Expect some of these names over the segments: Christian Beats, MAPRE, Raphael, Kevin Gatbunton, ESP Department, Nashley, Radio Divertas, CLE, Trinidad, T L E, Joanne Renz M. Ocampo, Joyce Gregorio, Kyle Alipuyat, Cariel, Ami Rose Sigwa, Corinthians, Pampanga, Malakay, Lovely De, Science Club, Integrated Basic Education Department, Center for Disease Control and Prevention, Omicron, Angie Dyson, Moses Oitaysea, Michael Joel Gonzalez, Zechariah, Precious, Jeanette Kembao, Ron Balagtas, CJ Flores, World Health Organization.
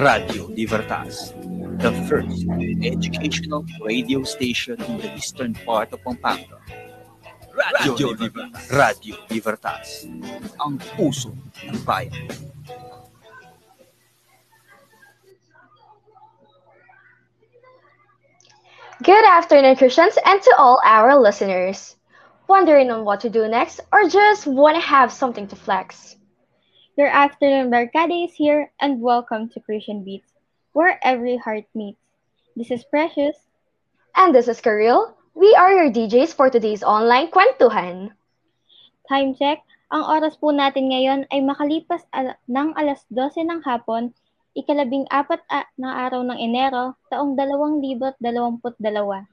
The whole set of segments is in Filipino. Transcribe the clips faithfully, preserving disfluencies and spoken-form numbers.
Radio Divertas, the first educational radio station in the eastern part of Pampanga. Radio, Radio Divertas, Radio Divertas, ang puso ng bayan. Good afternoon, Christians, and to all our listeners. Wondering on what to do next or just want to have something to flex? Your afternoon Barkada is here, and welcome to Christian Beats, where every heart meets. This is Precious. And this is Cariel. We are your D Js for today's online kwentuhan. Time check. Ang oras po natin ngayon ay makalipas al- ng alas dose ng hapon, ikalabing apat a- na araw ng Enero, taong dalawang libo at dalawampu't dalawa.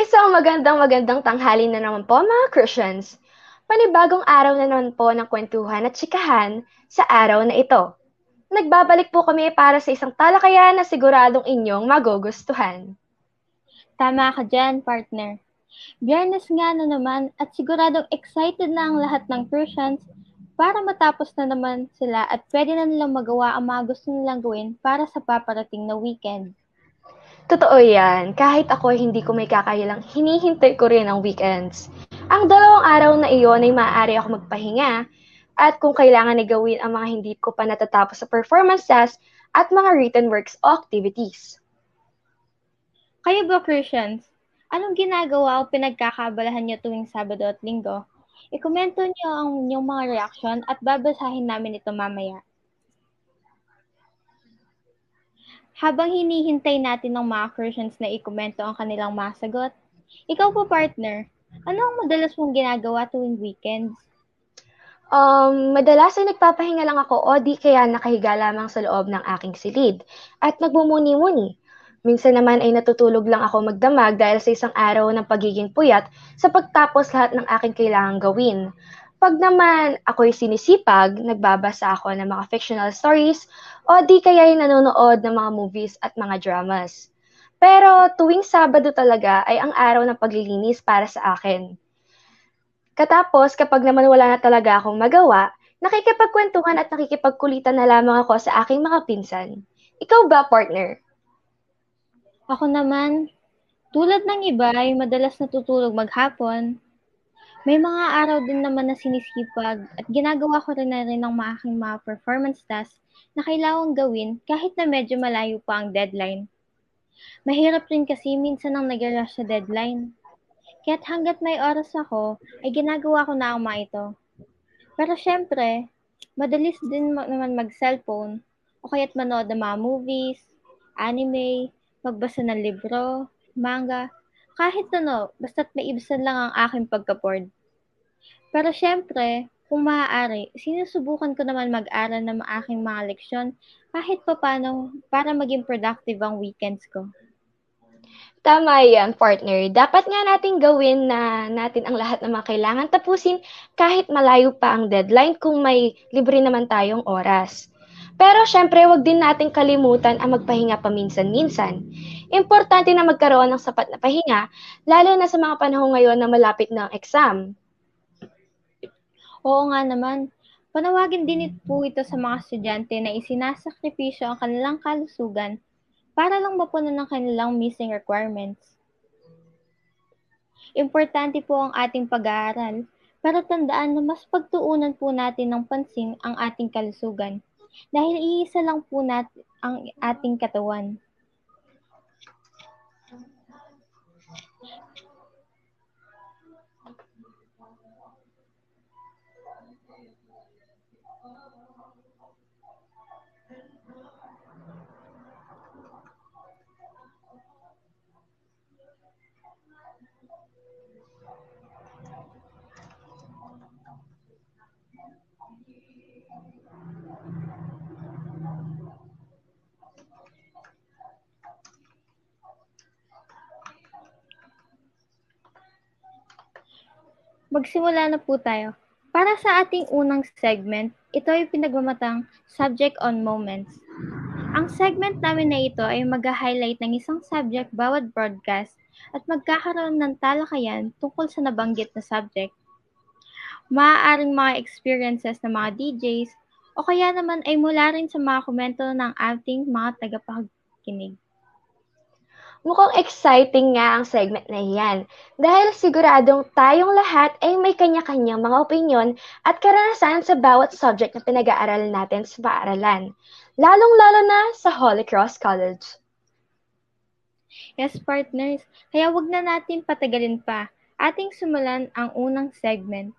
Isang magandang-magandang tanghali na naman po mga Christians. Panibagong araw na naman po ng kwentuhan at chikahan sa araw na ito. Nagbabalik po kami para sa isang talakayan na siguradong inyong magugustuhan. Tama ka dyan, partner. Biyernes nga na naman at siguradong excited na ang lahat ng Christians para matapos na naman sila at pwede na nilang magawa ang mga gusto nilang gawin para sa paparating na weekend. Totoo yan. Kahit ako hindi ko may kakayalang, hinihintay ko rin ang weekends. Ang dalawang araw na iyon ay maaari ako magpahinga at kung kailangan ay gawin ang mga hindi ko pa natatapos sa performance tasks at mga written works o activities. Kayo ba, Christians? Anong ginagawa o pinagkakabalahan nyo tuwing Sabado at Linggo? I-komento nyo ang inyong mga reaction at babasahin namin ito mamaya. Habang hinihintay natin ng mga Christians na ikomento ang kanilang masagot, ikaw po, partner, ano ang madalas mong ginagawa tuwing weekends? Um, madalas ay nagpapahinga lang ako o di kaya nakahiga lamang sa loob ng aking silid at nagmumuni-muni. Minsan naman ay natutulog lang ako magdamag dahil sa isang araw ng pagiging puyat sa pagtapos lahat ng aking kailangang gawin. Pag naman ako'y sinisipag, nagbabasa ako ng mga fictional stories o di kaya'y nanonood ng mga movies at mga dramas. Pero tuwing Sabado talaga ay ang araw ng paglilinis para sa akin. Katapos kapag naman wala na talaga akong magawa, nakikipagkwentuhan at nakikipagkulitan na lamang ako sa aking mga pinsan. Ikaw ba, partner? Ako naman, tulad ng iba ay madalas natutulog maghapon. May mga araw din naman na sinisipag at ginagawa ko rin na rin ang mga aking mga performance tasks na kailangang gawin kahit na medyo malayo pa ang deadline. Mahirap rin kasi minsan ang nag-rush sa deadline. Kaya't hanggat may oras ako, ay ginagawa ko na ang mga ito. Pero syempre, madalis din naman mag-cellphone o kaya't manood ng mga movies, anime, magbasa ng libro, manga, kahit ano, basta't maibisan lang ang aking pagka-bored. Pero syempre, kung maaari, sinusubukan ko naman mag-aral ng aking mga leksyon kahit papano para maging productive ang weekends ko. Tama yan, partner. Dapat nga natin gawin na natin ang lahat ng mga kailangan tapusin kahit malayo pa ang deadline kung may libre naman tayong oras. Pero syempre, wag din natin kalimutan ang magpahinga paminsan-minsan. Importante na magkaroon ng sapat na pahinga, lalo na sa mga panahon ngayon na malapit na ang exam. Oo nga naman. Panawagin din po ito sa mga estudyante na isinasakripisyo ang kanilang kalusugan para lang mapuno ng kanilang missing requirements. Importante po ang ating pag-aaral, pero tandaan na mas pagtuunan po natin ng pansin ang ating kalusugan dahil iisa lang po natin ang ating katawan. Magsimula na po tayo. Para sa ating unang segment, ito ay pinagmamatang Subject on Moments. Ang segment namin na ito ay mag-highlight ng isang subject bawat broadcast at magkakaroon ng talakayan tungkol sa nabanggit na subject. Maaaring mga experiences ng mga D Js o kaya naman ay mula rin sa mga komento ng ating mga tagapakikinig. Mukhang exciting nga ang segment na iyan dahil siguradong tayong lahat ay may kanya-kanyang mga opinyon at karanasan sa bawat subject na pinag-aaralan natin sa paaralan, lalong-lalo na sa Holy Cross College. Yes, partners, kaya wag na natin patagalin pa. Ating simulan ang unang segment.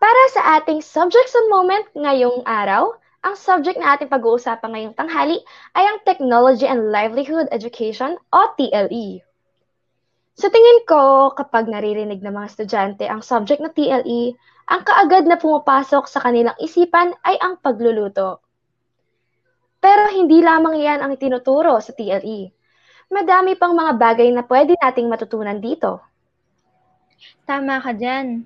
Para sa ating subject sa moment ngayong araw, ang subject na ating pag-uusapan ngayong tanghali ay ang Technology and Livelihood Education o T L E. Sa tingin ko, kapag naririnig ng mga estudyante ang subject na T L E, ang kaagad na pumapasok sa kanilang isipan ay ang pagluluto. Pero hindi lamang iyan ang itinuturo sa T L E. Madami pang mga bagay na pwede nating matutunan dito. Tama ka dyan.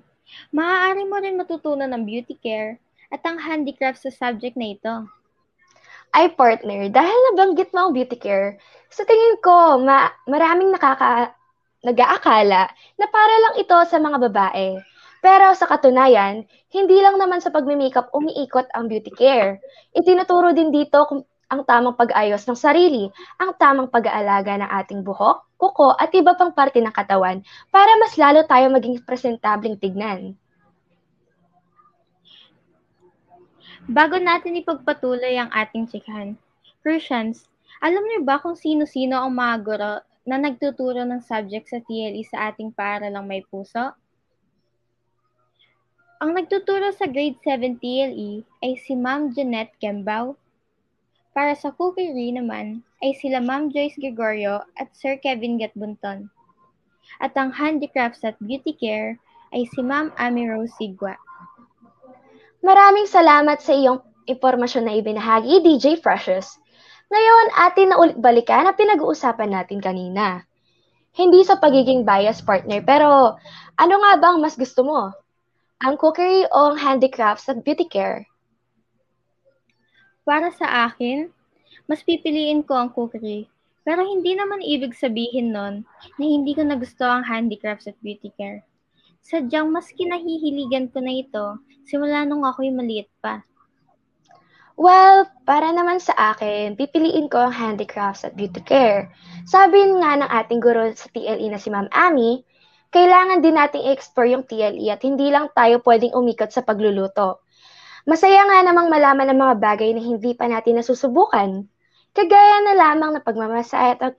Maaari mo rin matutunan ng beauty care at ang handicraft sa subject na ito. Ay, partner, dahil nabanggit mo ang beauty care, sa tingin ko, ma- maraming nakaka- nag-aakala na para lang ito sa mga babae. Pero sa katunayan, hindi lang naman sa pagmi-makeup umiikot ang beauty care. Itinuturo din dito ang tamang pag-ayos ng sarili, ang tamang pag-aalaga ng ating buhok, kuko at iba pang parte ng katawan para mas lalo tayo maging presentableng tignan. Bago natin ipagpatuloy ang ating chikahan, Christians, alam niyo ba kung sino-sino ang mga guro na nagtuturo ng subject sa T L E sa ating paaralang may puso? Ang nagtuturo sa grade seven T L E ay si Ma'am Jeanette Kembao. Para sa cookery naman ay sila Ma'am Joyce Gregorio at Sir Kevin Gatbunton. At ang handicrafts at beauty care ay si Ma'am Ami Rose Sigwa. Maraming salamat sa iyong impormasyon na ibinahagi, D J Precious. Ngayon, atin na ulit balikan na pinag-uusapan natin kanina. Hindi sa pagiging bias, partner, pero ano nga bang mas gusto mo? Ang cookery o ang handicrafts at beauty care? Para sa akin, mas pipiliin ko ang cookery. Pero hindi naman ibig sabihin nun na hindi ko nagustuhan ang handicrafts at beauty care. Sadyang mas kinahihiligan ko na ito simula nung ako'y maliit pa. Well, para naman sa akin, pipiliin ko ang handicrafts at beauty care. Sabi nga ng ating guro sa T L E na si Ma'am Ami, kailangan din nating i-explore yung T L E at hindi lang tayo pwedeng umikot sa pagluluto. Masaya nga namang malaman ng mga bagay na hindi pa natin nasusubukan. Kagaya na lamang na pagmamasahe at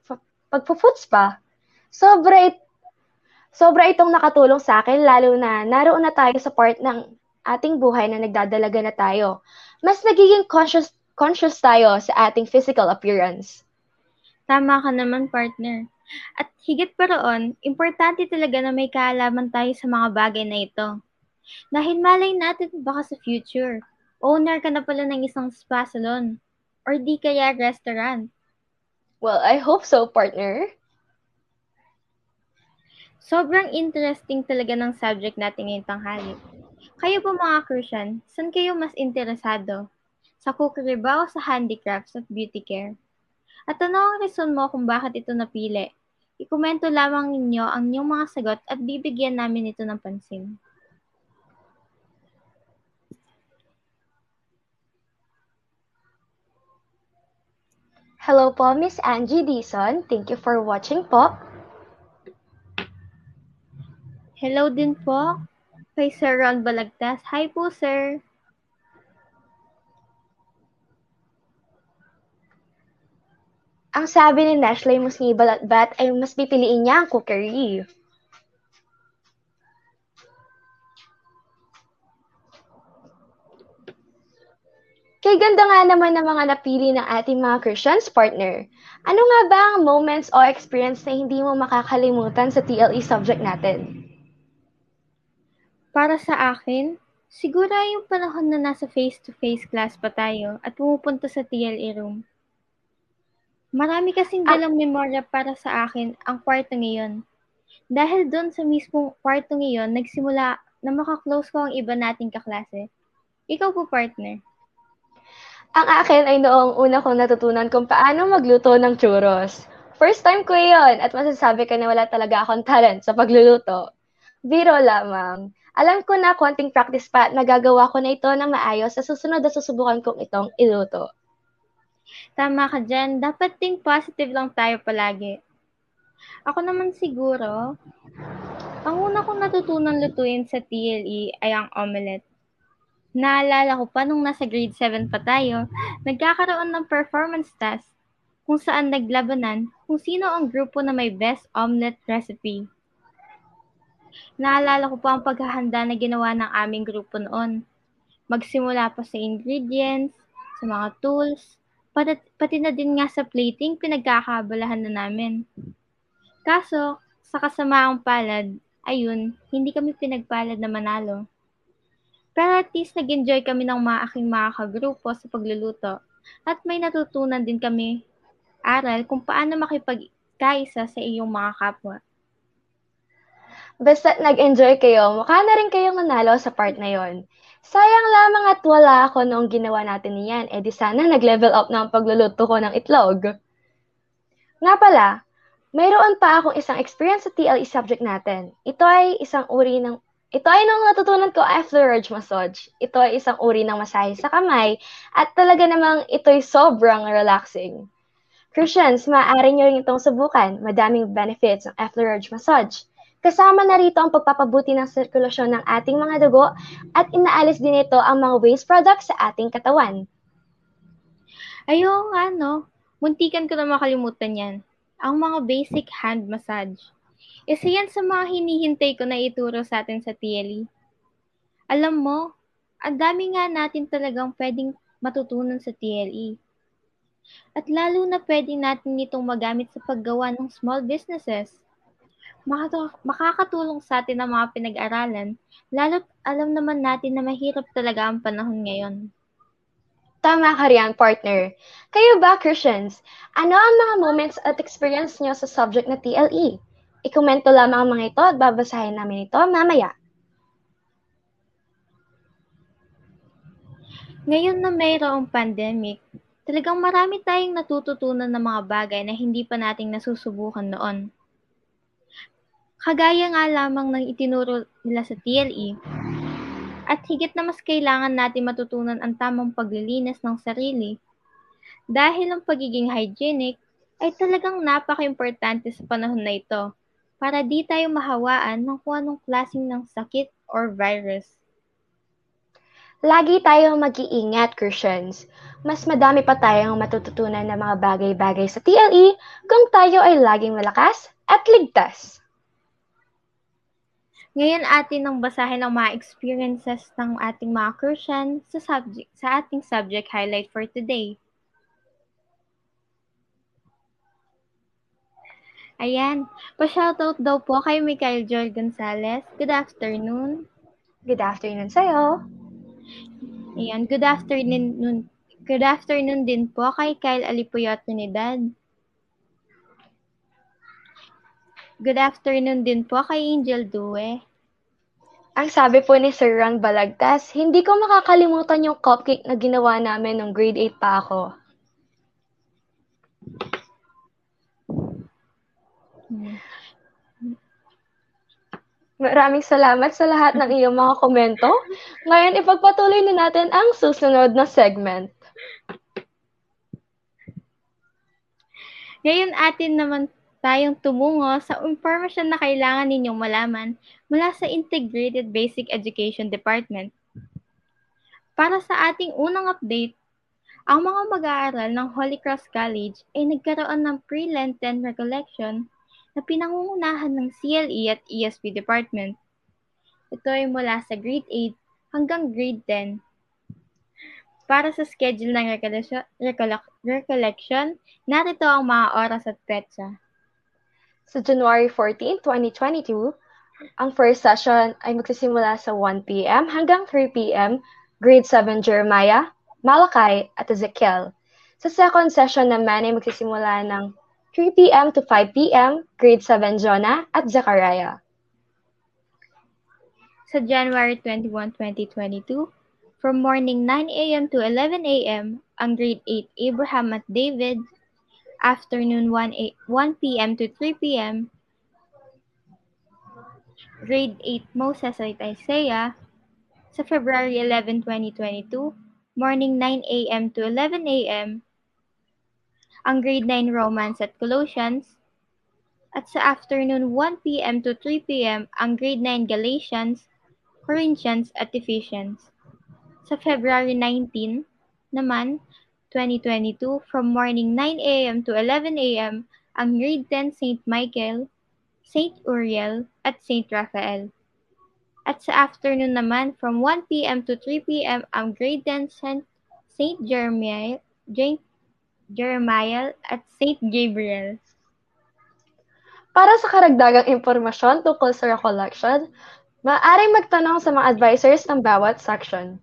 pagpo-foods pa. Sobra ito. Sobra itong nakatulong sa akin lalo na naroon na tayo sa part ng ating buhay na nagdadalaga na tayo. Mas nagiging conscious, conscious tayo sa ating physical appearance. Tama ka naman, partner. At higit pa roon, importante talaga na may kaalaman tayo sa mga bagay na ito. Dahil malay natin baka sa future, owner ka na pala ng isang spa salon or di kaya restaurant. Well, I hope so, partner. Sobrang interesting talaga ng subject natin ngayong tanghali. Kayo po mga Christian, saan kayo mas interesado? Sa cookery ba o sa handicrafts at beauty care? At ano ang reason mo kung bakit ito napili? I-komento lamang ninyo ang inyong mga sagot at bibigyan namin ito ng pansin. Hello po, Miss Angie Dyson. Thank you for watching po. Hello din po kay Sir Ron Balagtas. Hi po, sir. Ang sabi ni Nashley Musnibal at Bat ay mas pipiliin niya ang cookery. Kay ganda nga naman ng mga napili ng ating mga Christians, partner. Ano nga ba ang moments o experience na hindi mo makakalimutan sa T L E subject natin? Para sa akin, siguro yung panahon na nasa face-to-face class pa tayo at pumupunta sa T L E room. Marami kasing dalang memorya para sa akin ang kwarto ngayon. Dahil doon sa mismong kwarto ngayon, nagsimula na makaklose ko ang iba nating kaklase. Ikaw po, partner. Ang akin ay noong una kong natutunan kung paano magluto ng churros. First time ko yun at masasabi ka na wala talaga akong talent sa pagluluto. Biro lamang. Alam ko na konting practice pa, nagagawa ko na ito ng maayos sa susunod na susubukan kong itong iluto. Tama ka dyan. Dapat think positive lang tayo palagi. Ako naman siguro, ang una kong natutunan lutuin sa T L E ay ang omelette. Naalala ko pa nung nasa grade seven pa tayo, nagkakaroon ng performance test kung saan naglabanan kung sino ang grupo na may best omelette recipe. Naalala ko pa ang paghahanda na ginawa ng aming grupo noon. Magsimula pa sa ingredients, sa mga tools, pati, pati na din nga sa plating pinagkakabalahan na namin. Kaso, sa kasamaang palad, ayun, hindi kami pinagpalad na manalo. Pero at least nag-enjoy kami ng mga aking mga kagrupo sa pagluluto at may natutunan din kami aral kung paano makipagkaisa sa iyong mga kapwa. Basta nag-enjoy kayo, mukha na rin kayong nanalo sa part na yon. Sayang lamang at wala ako noong ginawa natin niyan, edi sana nag-level up na ang pagluluto ko ng itlog. Nga pala, mayroon pa akong isang experience sa T L E subject natin. Ito ay isang uri ng, ito ay nung natutunan ko effleurage massage. Ito ay isang uri ng masahe sa kamay at talaga namang ito'y sobrang relaxing. Christians, maaari nyo rin itong subukan. Madaming benefits ng effleurage massage. Kasama na rito ang pagpapabuti ng sirkulasyon ng ating mga dugo at inaalis din ito ang mga waste products sa ating katawan. Ayun nga, no? Muntikan ko na makalimutan yan. Ang mga basic hand massage. Isa yan sa mga hinihintay ko na ituro sa atin sa T L E. Alam mo, ang dami nga natin talagang pwedeng matutunan sa T L E. At lalo na pwedeng natin itong magamit sa paggawa ng small businesses. Makakatulong sa atin ang mga pinag-aralan, lalo't alam naman natin na mahirap talaga ang panahon ngayon. Tama ka riyan, partner. Kayo ba, Christians? Ano ang mga moments at experience nyo sa subject na T L E? I-komento lamang ang mga ito at babasahin namin ito mamaya. Ngayon na mayroong pandemic, talagang marami tayong natututunan ng mga bagay na hindi pa nating nasusubukan noon. Kagaya nga lamang ng itinuro nila sa T L E, at higit na mas kailangan natin matutunan ang tamang paglilinis ng sarili dahil ang pagiging hygienic ay talagang napaka-importante sa panahon na ito para di tayo mahawaan ng kung anong klaseng ng sakit or virus. Lagi tayong mag-iingat, Christians. Mas madami pa tayong matututunan ng mga bagay-bagay sa T L E kung tayo ay laging malakas at ligtas. Ngayon atin ang basahin ang mga experiences ng ating mga Christian sa, subject, sa ating subject highlight for today. Ayan, pa-shoutout daw po kay Michael Joel Gonzalez. Good afternoon. Good afternoon sa'yo. Ayan, good afternoon. Good afternoon din po kay Kyle Alipuyat, Trinidad. Good afternoon din po kay Angel Due. Ang sabi po ni Sir Ron Balagtas, hindi ko makakalimutan yung cupcake na ginawa namin nung grade eight pa ako. Maraming salamat sa lahat ng iyong mga komento. Ngayon, ipagpatuloy na natin ang susunod na segment. Ngayon atin naman tayong tumungo sa impormasyon na kailangan ninyong malaman mula sa Integrated Basic Education Department. Para sa ating unang update, ang mga mag-aaral ng Holy Cross College ay nagkaroon ng pre-Lenten recollection na pinangungunahan ng C L E at E S P Department. Ito ay mula sa grade eight hanggang grade ten. Para sa schedule ng recollection, recollection narito ang mga oras at petsa. Sa so January fourteenth, twenty twenty-two, ang first session ay magsisimula sa one p.m. hanggang three p.m. grade seven Jeremiah, Malakay at Ezekiel. Sa second session naman ay magsisimula ng three p.m. to five p.m. grade seven Jonah at Zechariah. Sa so January twenty-first, twenty twenty-two, from morning nine a.m. to eleven a.m. ang grade eight Abraham at David, afternoon one p.m. to three p.m. Grade eight Moses Oitaysea, sa February eleventh, twenty twenty-two, morning nine a.m. to eleven a.m., ang Grade nine Romance at Colossians, at sa afternoon one p.m. to three p.m., ang Grade nine Galatians, Corinthians at Ephesians. Sa February nineteenth naman, twenty twenty-two, from morning nine a.m. to eleven a.m., ang Grade ten Saint Michael, Saint Uriel at Saint Raphael. At sa afternoon naman, from one p.m. to three p.m., ang Grade ten Saint Jeremiah, Jeremiah at Saint Gabriel. Para sa karagdagang impormasyon tungkol sa recollection, maaaring magtanong sa mga advisors ng bawat section.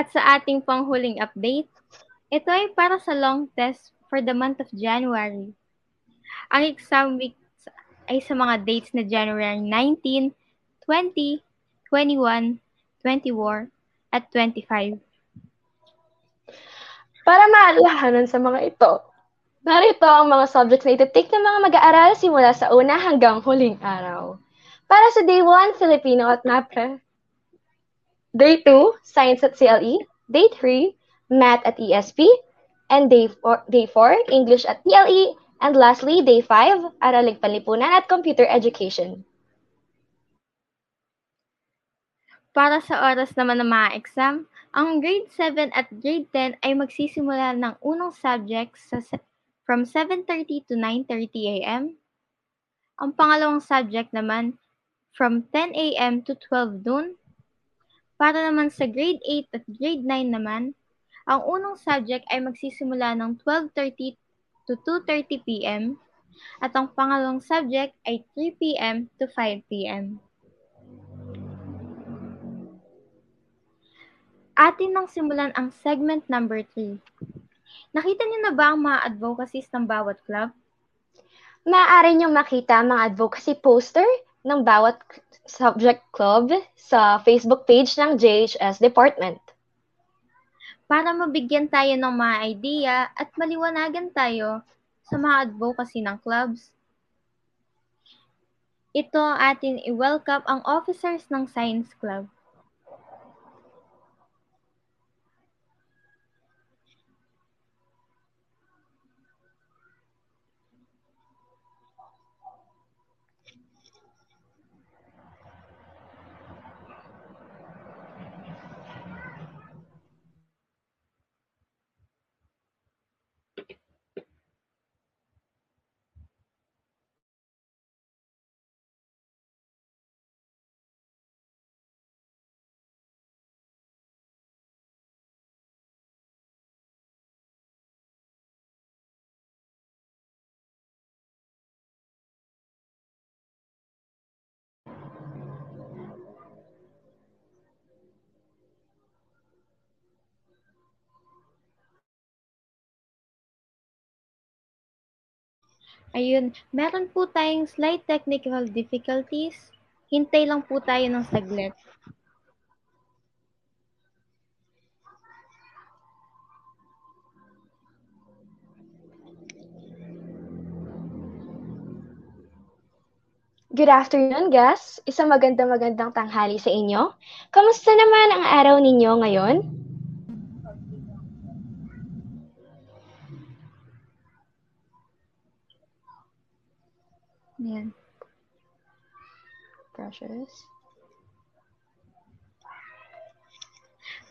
At sa ating panghuling update, ito ay para sa long test for the month of January. Ang exam week ay sa mga dates na January nineteenth, twentieth, twenty-first, twenty-fourth, at twenty-fifth. Para maalahanan sa mga ito, narito ang mga subjects na ititik ng mga mag-aaral simula sa una hanggang huling araw. Para sa Day one, Filipino at MAPRE. Day two, Science at C L E. Day three, Math at E S P. And Day four, English at C L E. And lastly, Day five, Araling Panlipunan at Computer Education. Para sa oras naman ng mga exam, ang Grade seven at Grade ten ay magsisimula ng unang subjects sa from seven thirty to nine thirty a.m. Ang pangalawang subject naman from ten a.m. to twelve noon. Para naman sa Grade eight at Grade nine naman, ang unang subject ay magsisimula ng twelve thirty to two thirty p.m. at ang pangalawang subject ay three p.m. to five p.m. Atin nang simulan ang segment number three. Nakita niyo na ba ang mga advocacies ng bawat club? Maaari niyong makita ang mga advocacy poster ng bawat subject club sa Facebook page ng J H S Department. Para mabigyan tayo ng mga idea at maliwanagan tayo sa mga advocacy ng clubs, ito atin i-welcome ang officers ng Science Club. Ayun, meron po tayong slight technical difficulties. Hintay lang po tayo ng saglit. Good afternoon, guys. Isang magandang-magandang tanghali sa inyo. Kamusta naman ang araw ninyo ngayon? Ayan. Precious.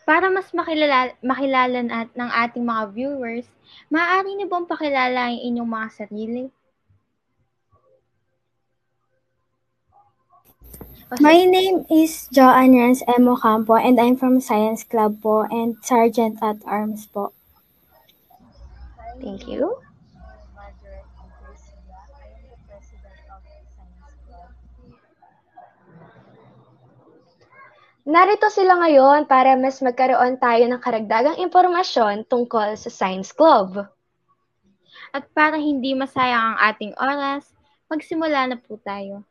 Para mas makilala, makilala nat ng ating mga viewers, maaari niyo bang pakilala ang inyong mga sarili? My name is Joanne Renz M. Ocampo and I'm from Science Club po and Sergeant at Arms po. Thank you. Narito sila ngayon para mas magkaroon tayo ng karagdagang impormasyon tungkol sa Science Club. At para hindi masayang ang ating oras, magsimula na po tayo.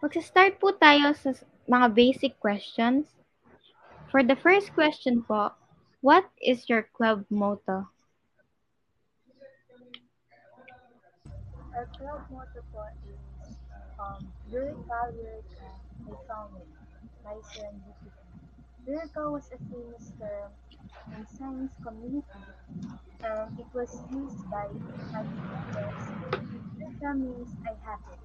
Magsa-start po tayo sa mga basic questions. For the first question po, what is your club motto? Our club motto po is um, Lyrica Lyrica, I found it, Lycan Lyrica. Lyrica was a famous term in science community, and it was used by mathematicians. Lyrica means I have it.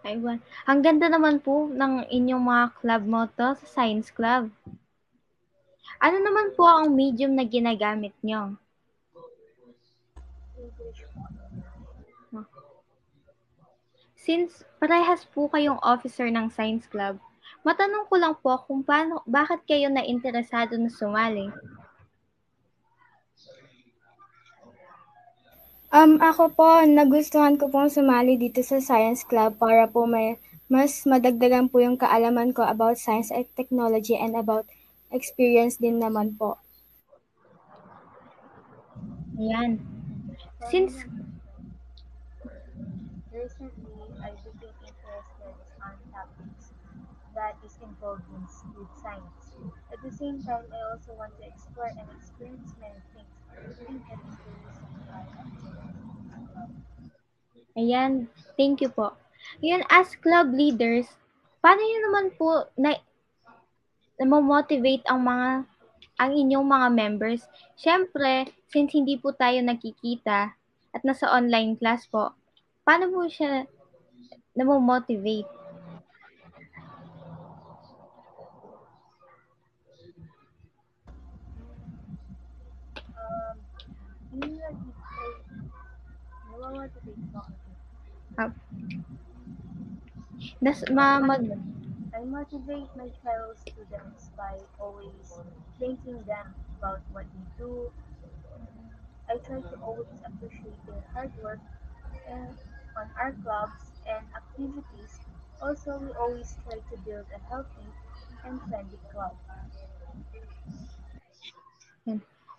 Aywan. Ang ganda naman po ng inyong mga club motto sa Science Club. Ano naman po ang medium na ginagamit nyo? English po. Since parehas po kayong officer ng Science Club, matanong ko lang po kung paano, bakit kayo na-interesado na sumali? Um, ako po, nagustuhan ko pong sumali dito sa Science Club para po may, mas madagdagan po yung kaalaman ko about science and technology and about experience din naman po. Ayan. Since... Recently, I became interested on topics that is involved in, with science. At the same time, I also want to explore and experience many things, including the stories of life. Ayan, thank you po. Ngayon, as club leaders, paano nyo naman po na, na motivate ang mga ang inyong mga members? Siyempre, since hindi po tayo nakikita at nasa online class po, paano mo siya namomotivate? Um, hindi na namomotivate mo. Ah. That's ma mag... I motivate my fellow students by always thinking them about what they do. I try to always appreciate their hard work and on our clubs and activities. Also, we always try to build a healthy and friendly club.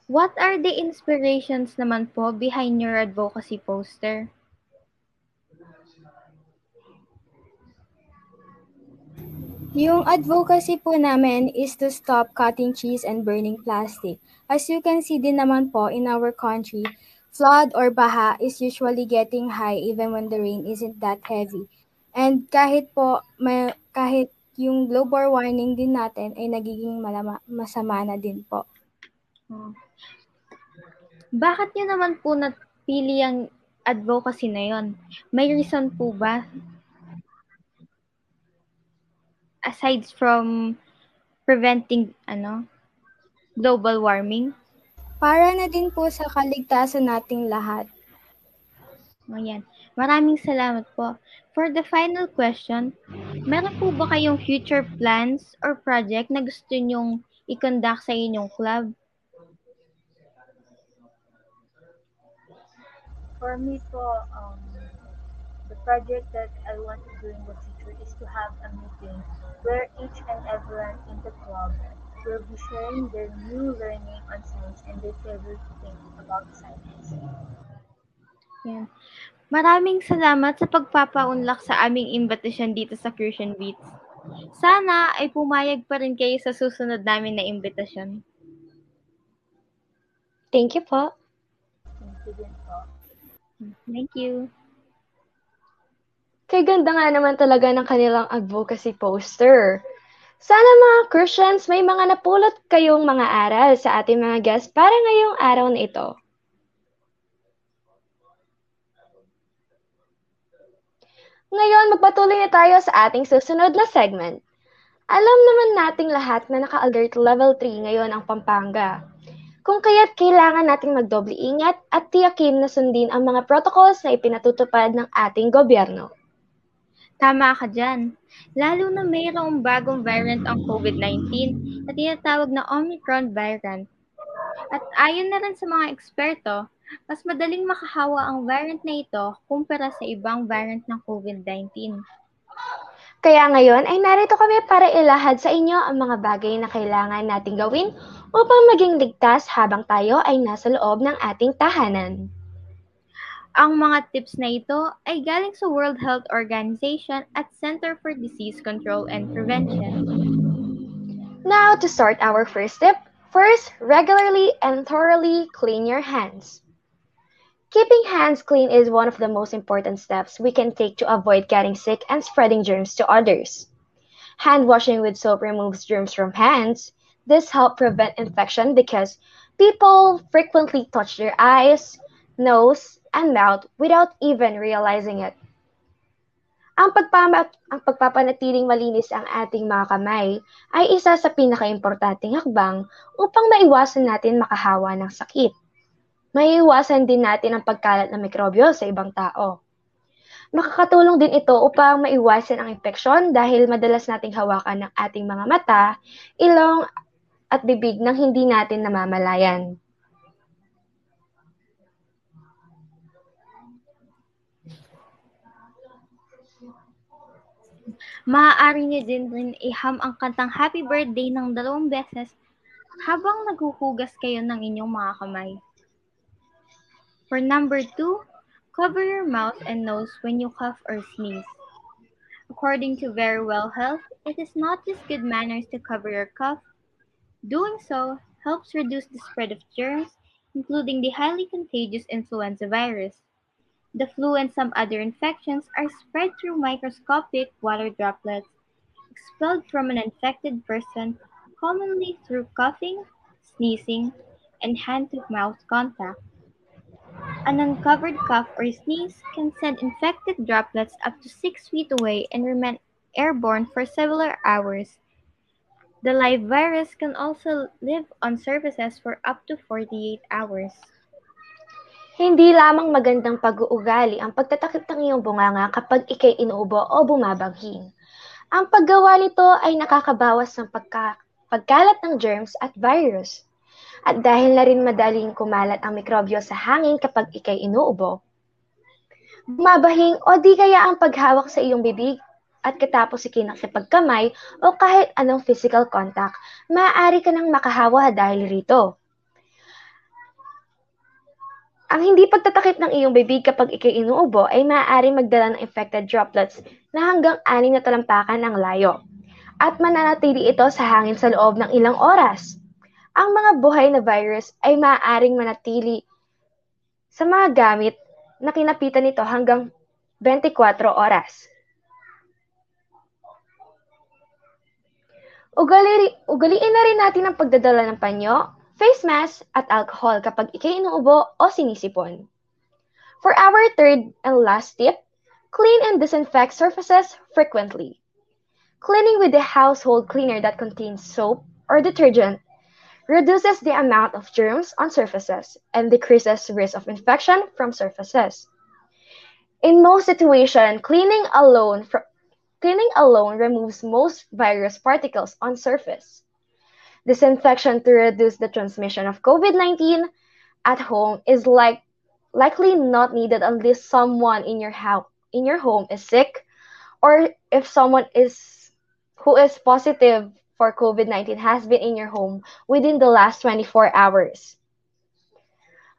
What are the inspirations naman po behind your advocacy poster? Yung advocacy po namin is to stop cutting trees and burning plastic. As you can see din naman po in our country, flood or baha is usually getting high even when the rain isn't that heavy. And kahit po, may, kahit yung global warming din natin ay nagiging malama, masama na din po. Hmm. Bakit nyo naman po napili ang advocacy na yon? May reason po ba? Aside from preventing ano global warming? Para na din po sa kaligtasan nating lahat. Ayan. Maraming salamat po. For the final question, meron po ba kayong future plans or project na gusto nyong i-conduct sa inyong club? For me po, um, the project that I want to do in the future is to have a meeting where each and everyone in the club will be sharing their new learning on science and their favorite thing about science. Yeah. Maraming salamat sa pagpapaunlak sa aming imbitasyon dito sa Christian Beats. Sana ay pumayag pa rin kayo sa susunod namin na imbitasyon. Thank you po. Thank you din po. Thank you. Kaya ganda nga naman talaga ng kanilang advocacy poster. Sana mga Christians, may mga napulot kayong mga aral sa ating mga guests para ngayong araw na ito. Ngayon, magpatuloy na tayo sa ating susunod na segment. Alam naman nating lahat na naka-alert level three ngayon ang Pampanga. Kung kaya't kailangan nating magdoble ingat at tiyakin na sundin ang mga protocols na ipinatutupad ng ating gobyerno. Tama ka dyan. Lalo na mayroong bagong variant ang COVID nineteen na tinatawag na Omicron variant. At ayon na rin sa mga eksperto, mas madaling makahawa ang variant na ito kumpara sa ibang variant ng COVID nineteen. Kaya ngayon ay narito kami para ilahad sa inyo ang mga bagay na kailangan nating gawin upang maging ligtas habang tayo ay nasa loob ng ating tahanan. Ang mga tips na ito ay galing sa World Health Organization at Center for Disease Control and Prevention. Now to start our first tip, first, regularly and thoroughly clean your hands. Keeping hands clean is one of the most important steps we can take to avoid getting sick and spreading germs to others. Hand washing with soap removes germs from hands. This helps prevent infection because people frequently touch their eyes, nose, and mouth without even realizing it. Ang, pagpama- ang pagpapanatiling malinis ang ating mga kamay ay isa sa pinakaimportanteng hakbang upang maiwasan natin makahawa ng sakit. Maiiwasan din natin ang pagkalat ng mikrobyo sa ibang tao. Makakatulong din ito upang maiwasan ang impeksyon dahil madalas nating hawakan ng ating mga mata, ilong at bibig nang hindi natin namamalayan. Maaari niyo din rin iham ang kantang Happy Birthday ng dalawang beses habang naghuhugas kayo ng inyong mga kamay. For number two, cover your mouth and nose when you cough or sneeze. According to Very Well Health, it is not just good manners to cover your cough. Doing so helps reduce the spread of germs, including the highly contagious influenza virus. The flu and some other infections are spread through microscopic water droplets expelled from an infected person, commonly through coughing, sneezing, and hand-to-mouth contact. An uncovered cough or sneeze can send infected droplets up to six feet away and remain airborne for several hours. The live virus can also live on surfaces for up to forty-eight hours. Hindi lamang magandang pag-uugali ang pagtatakip ng iyong bunganga kapag ikay inuubo o bumabaghin. Ang paggawa nito ay nakakabawas ng pagka- pagkalat ng germs at virus. At dahil na rin madaling kumalat ang mikrobyo sa hangin kapag ikay inuubo. Bumabahing o di kaya ang paghawak sa iyong bibig at katapos ikinakipagkamay o kahit anong physical contact, maaari ka nang makahawa dahil rito. Ang hindi pagtatakip ng iyong bibig kapag ikay inuubo ay maaaring magdala ng infected droplets na hanggang anim na talampakan ang layo at mananatili ito sa hangin sa loob ng ilang oras. Ang mga buhay na virus ay maaaring manatili sa mga gamit na kinapitan nito hanggang twenty-four oras. Ugali, ugaliin na rin natin ang pagdadala ng panyo, face mask at alcohol kapag ikay inuubo o sinisipon. For our third and last tip, clean and disinfect surfaces frequently. Cleaning with a household cleaner that contains soap or detergent reduces the amount of germs on surfaces and decreases risk of infection from surfaces. In most situations, cleaning alone, fr- cleaning alone removes most virus particles on surface. Disinfection to reduce the transmission of COVID nineteen at home is like, likely not needed unless someone in your house, in your home is sick, or if someone is who is positive for COVID nineteen has been in your home within the last twenty-four hours.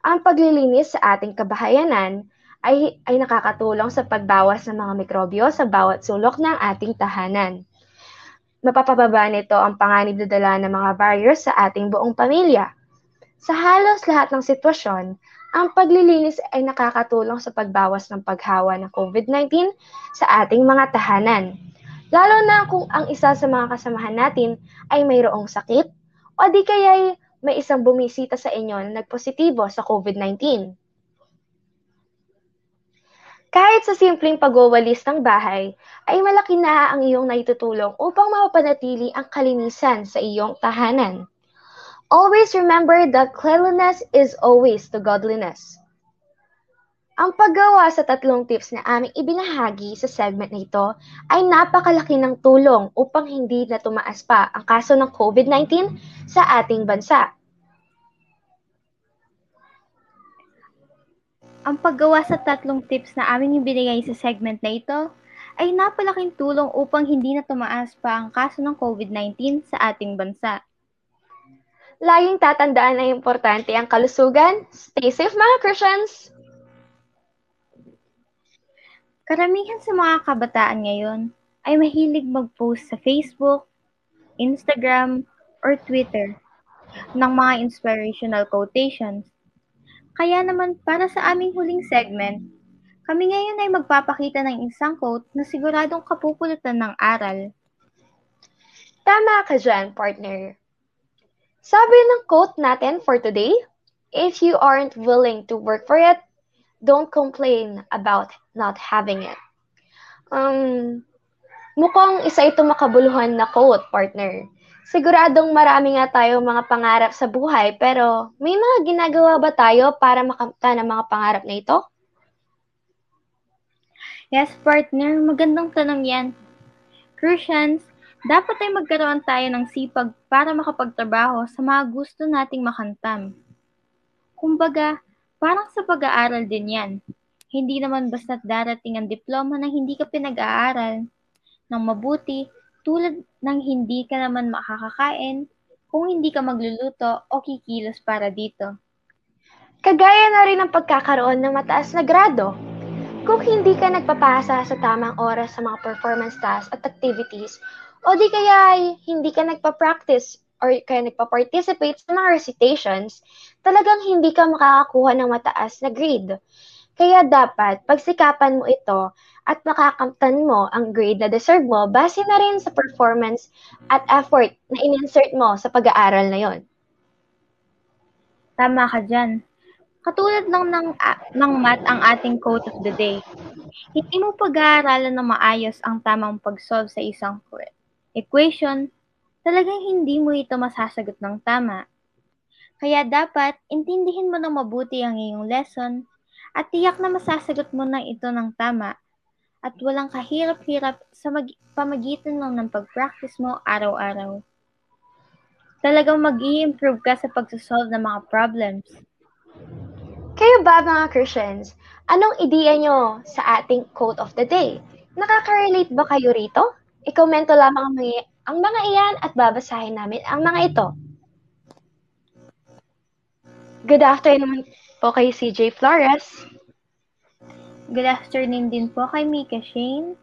Ang paglilinis sa ating kabahayanan ay, ay nakakatulong sa pagbawas ng mga mikrobyo sa bawat sulok ng ating tahanan. Mapapababa nito ang panganib na dala ng mga virus sa ating buong pamilya. Sa halos lahat ng sitwasyon, ang paglilinis ay nakakatulong sa pagbawas ng paghawa ng COVID nineteen sa ating mga tahanan. Lalo na kung ang isa sa mga kasamahan natin ay mayroong sakit o di kaya'y may isang bumisita sa inyo na nagpositibo sa COVID nineteen. Kahit sa simpleng pagwawalis ng bahay, ay malaki na ang iyong naitutulong upang mapapanatili ang kalinisan sa iyong tahanan. Always remember that cleanliness is always to godliness. Ang paggawa sa tatlong tips na aming ibinahagi sa segment na ito ay napakalaki ng tulong upang hindi na tumaas pa ang kaso ng COVID nineteen sa ating bansa. Ang paggawa sa tatlong tips na aming ibinigay sa segment na ito ay napalaking tulong upang hindi na tumaas pa ang kaso ng COVID nineteen sa ating bansa. Laging tatandaan na importante ang kalusugan. Stay safe mga Christians! Karamihan sa mga kabataan ngayon ay mahilig mag-post sa Facebook, Instagram, or Twitter ng mga inspirational quotations. Kaya naman para sa aming huling segment, kami ngayon ay magpapakita ng isang quote na siguradong kapupulutan ng aral. Tama ka dyan, partner. Sabi ng quote natin for today, if you aren't willing to work for it, don't complain about not having it. Um, mukhang isa ito makabuluhan na quote, partner. Siguradong marami nga tayo mga pangarap sa buhay, pero may mga ginagawa ba tayo para makamtan ang mga pangarap na ito? Yes, partner. Magandang tanong yan. Christians, dapat ay magkaroon tayo ng sipag para makapagtrabaho sa mga gusto nating makantam. Kumbaga, parang sa pag-aaral din yan. Hindi naman basta't darating ang diploma na hindi ka pinag-aaral ng mabuti, tulad ng hindi ka naman makakakain kung hindi ka magluluto o kikilos para dito. Kagaya na rin ang pagkakaroon ng mataas na grado. Kung hindi ka nagpapasa sa tamang oras sa mga performance tasks at activities, o di kaya hindi ka nagpa-practice or kaya nagpa-participate sa mga recitations, talagang hindi ka makakakuha ng mataas na grade. Kaya dapat pagsikapan mo ito at makakamtan mo ang grade na deserve mo base na rin sa performance at effort na in-insert mo sa pag-aaral na yon. Tama ka dyan. Katulad lang ng, uh, ng math ang ating quote of the day. Hindi mo pag-aaralan na maayos ang tamang pag-solve sa isang equation, talagang hindi mo ito masasagot ng tama. Kaya dapat intindihin mo ng mabuti ang iyong lesson at tiyak na masasagot mo ng ito ng tama at walang kahirap-hirap sa mag- pamagitan lang ng pag-practice mo araw-araw. Talagang mag-i-improve ka sa pag-solve ng mga problems. Kayo ba mga Christians, anong ideya nyo sa ating quote of the day? Nakaka-relate ba kayo rito? I-commento lamang ang mga iyan at babasahin namin ang mga ito. Good afternoon po kay C J Flores. Good afternoon din po kay Mika Shane.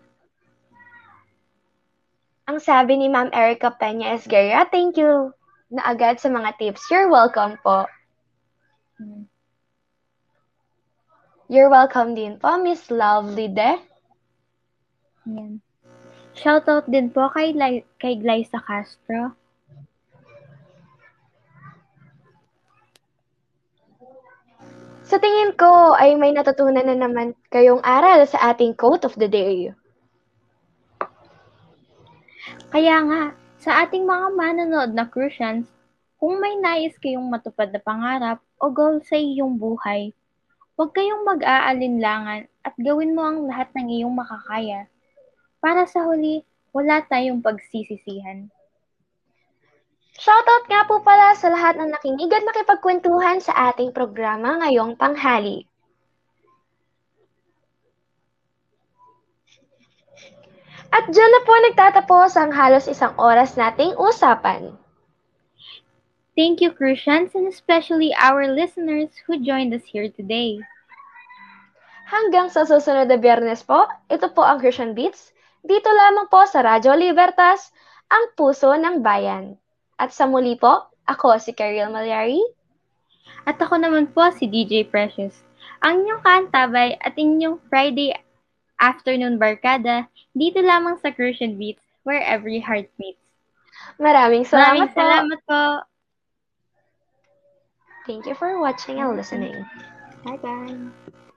Ang sabi ni Ma'am Erica Peña-Esgeria, thank you na agad sa mga tips. You're welcome po. Hmm. You're welcome din po, Miss Lovely De. Yan. Shoutout din po kay, kay Glyza Castro. Sa tingin ko ay may natutunan na naman kayong aral sa ating quote of the day. Kaya nga, sa ating mga manonood na Christians, kung may nais kayong matupad na pangarap o goal sa iyong buhay, huwag kayong mag-aalinlangan at gawin mo ang lahat ng iyong makakaya. Para sa huli, wala tayong pagsisisihan. Shoutout nga po pala sa lahat ng nakinig at nakipagkwentuhan sa ating programa ngayong tanghali. At dyan na po nagtatapos ang halos isang oras nating usapan. Thank you, Christians, and especially our listeners who joined us here today. Hanggang sa susunod na Biyernes po, ito po ang Christian Beats. Dito lamang po sa Radio Libertas, ang puso ng bayan. At sa muli po, ako si Cariel Malyari. At ako naman po si D J Precious. Ang inyong kaantabay at inyong Friday afternoon barkada, dito lamang sa Christian Beats, where every heart meets. Maraming salamat, Maraming salamat po. po. Thank you for watching and listening. Bye-bye.